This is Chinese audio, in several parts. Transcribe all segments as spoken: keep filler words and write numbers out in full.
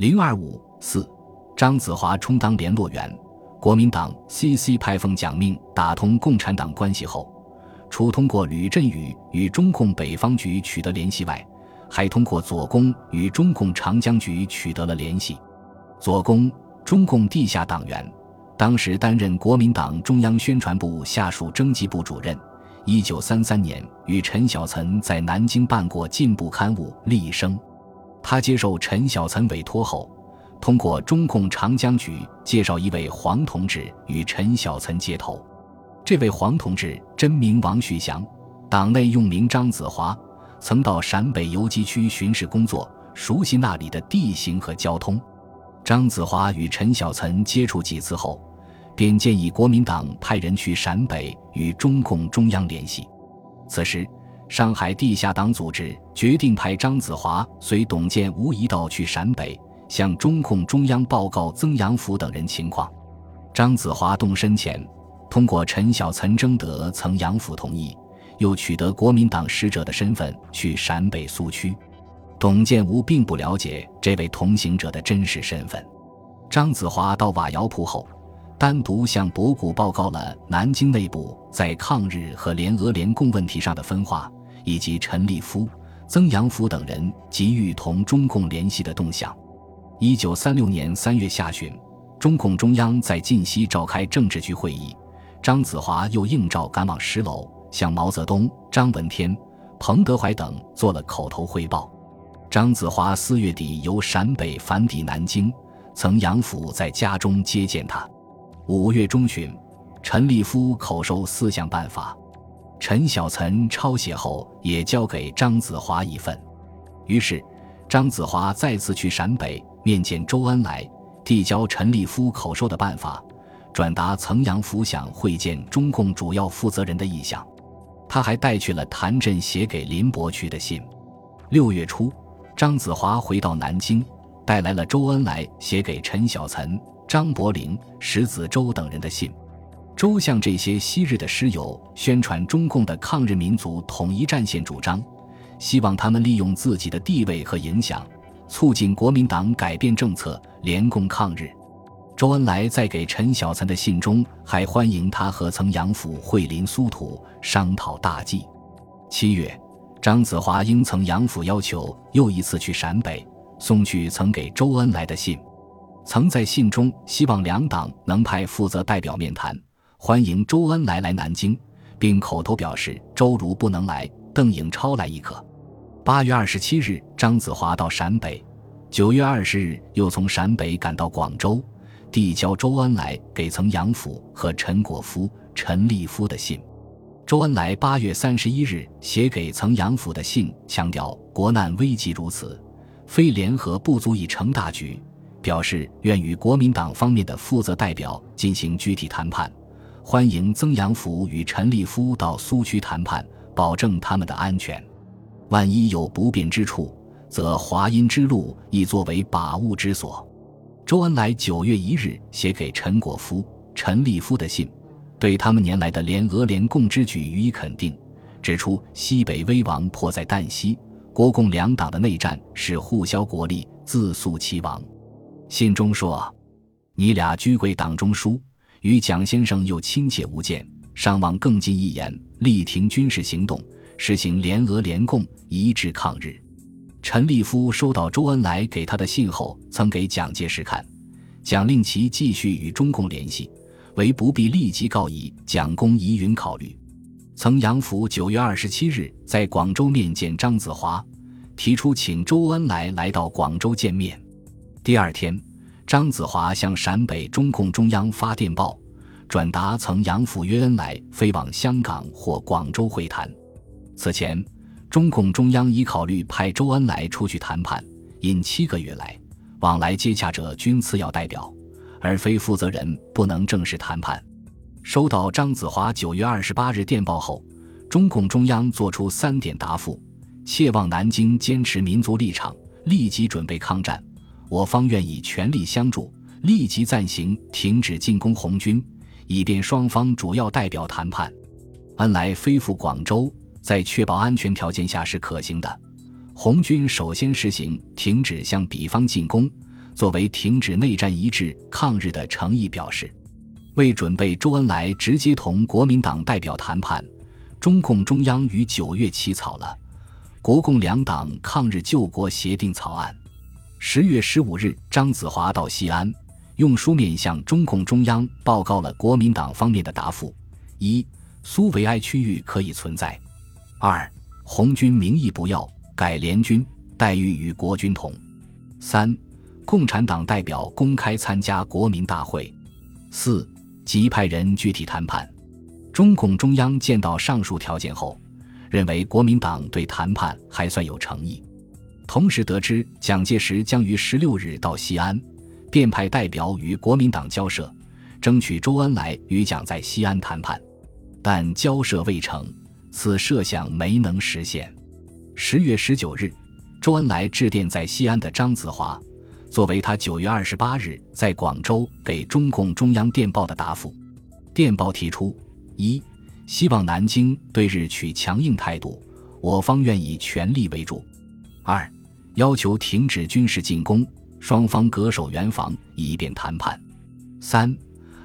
零二五四张子华充当联络员。国民党 C C 派奉蒋命打通共产党关系后，除通过吕振宇与中共北方局取得联系外，还通过左公与中共长江局取得了联系。左公，中共地下党员，当时担任国民党中央宣传部下属征集部主任。一九三三年与陈小岑在南京办过进步刊物《立生》，他接受陈小岑委托后，通过中共长江局介绍一位黄同志与陈小岑接头。这位黄同志真名王旭祥，党内用名张子华，曾到陕北游击区巡视工作，熟悉那里的地形和交通。张子华与陈小岑接触几次后，便建议国民党派人去陕北与中共中央联系。此时上海地下党组织决定派张子华随董建吴一道去陕北，向中共中央报告曾阳甫等人情况。张子华动身前，通过陈小岑征得曾阳甫同意，又取得国民党使者的身份去陕北苏区。董建吴并不了解这位同行者的真实身份。张子华到瓦窑铺后，单独向博古报告了南京内部在抗日和联俄联共问题上的分化，以及陈立夫、曾阳甫等人急于同中共联系的动向。一九三六年三月下旬，中共中央在晋西召开政治局会议，张子华又应召赶往石楼，向毛泽东、张闻天、彭德怀等做了口头汇报。张子华四月底由陕北返抵南京，曾阳甫在家中接见他。五月中旬，陈立夫口授四项办法，陈小岑抄写后也交给张子华一份。于是张子华再次去陕北面见周恩来，递交陈立夫口授的办法，转达曾阳甫想会见中共主要负责人的意向。他还带去了谭震写给林伯渠的信。六月初，张子华回到南京，带来了周恩来写给陈小岑、张伯苓、石子周等人的信。周向这些昔日的师友宣传中共的抗日民族统一战线主张，希望他们利用自己的地位和影响，促进国民党改变政策，联共抗日。周恩来在给陈小岑的信中还欢迎他和曾阳甫会临苏土，商讨大计。七月，张子华应曾阳甫要求，又一次去陕北，送去曾给周恩来的信。曾在信中希望两党能派负责代表面谈，欢迎周恩来来南京，并口头表示周如不能来，邓颖超来亦可。八月二十七日，张子华到陕北，九月二十日又从陕北赶到广州，递交周恩来给曾阳甫和陈果夫、陈立夫的信。周恩来八月三十一日写给曾阳甫的信强调国难危急如此，非联合不足以成大局，表示愿与国民党方面的负责代表进行具体谈判，欢迎曾阳甫与陈立夫到苏区谈判，保证他们的安全。万一有不便之处，则华阴之路亦作为把握之所。周恩来九月一日写给陈果夫、陈立夫的信，对他们年来的联俄联共之举予以肯定，指出西北危亡迫在旦夕，国共两党的内战是互消国力，自诉其亡。信中说：“你俩居贵党中枢，与蒋先生又亲切无间，上望更进一言，力挺军事行动，实行联俄联共，一致抗日。”陈立夫收到周恩来给他的信后，曾给蒋介石看，蒋令其继续与中共联系，唯不必立即告以蒋公疑云考虑。曾阳甫九月二十七日在广州面见张子华，提出请周恩来来到广州见面。第二天，张子华向陕北中共中央发电报，转达曾阳甫约恩来飞往香港或广州会谈。此前，中共中央已考虑派周恩来出去谈判，因七个月来，往来接洽者均次要代表，而非负责人，不能正式谈判。收到张子华九月二十八日电报后，中共中央作出三点答复：切望南京坚持民族立场，立即准备抗战，我方愿以全力相助，立即暂行停止进攻红军，以便双方主要代表谈判。恩来飞赴广州，在确保安全条件下是可行的。红军首先实行停止向彼方进攻，作为停止内战一致抗日的诚意表示。为准备周恩来直接同国民党代表谈判，中共中央于九月起草了国共两党抗日救国协定草案。十月十五日，张子华到西安，用书面向中共中央报告了国民党方面的答复：一、苏维埃区域可以存在；二、红军名义不要，改联军，待遇与国军同；三、共产党代表公开参加国民大会；四、即派人具体谈判。中共中央见到上述条件后，认为国民党对谈判还算有诚意。同时得知蒋介石将于十六日到西安，便派代表与国民党交涉，争取周恩来与蒋在西安谈判，但交涉未成，此设想没能实现。十月十九日，周恩来致电在西安的张子华，作为他九月二十八日在广州给中共中央电报的答复。电报提出：一、希望南京对日取强硬态度，我方愿以全力为主；二、要求停止军事进攻，双方恪守原防，以便谈判；三、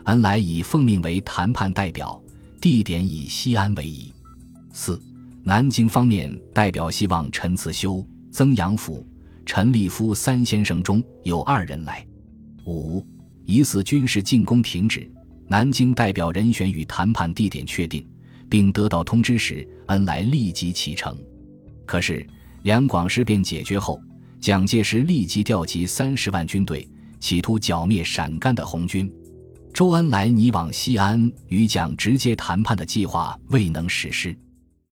恩来以奉命为谈判代表，地点以西安为宜；四、南京方面代表希望陈慈修、曾杨甫、陈立夫三先生中有二人来；五、疑似军事进攻停止，南京代表人选与谈判地点确定，并得到通知时，恩来立即启程。可是两广事变解决后，蒋介石立即调集三十万军队，企图剿灭陕甘的红军。周恩来拟往西安与蒋直接谈判的计划未能实施。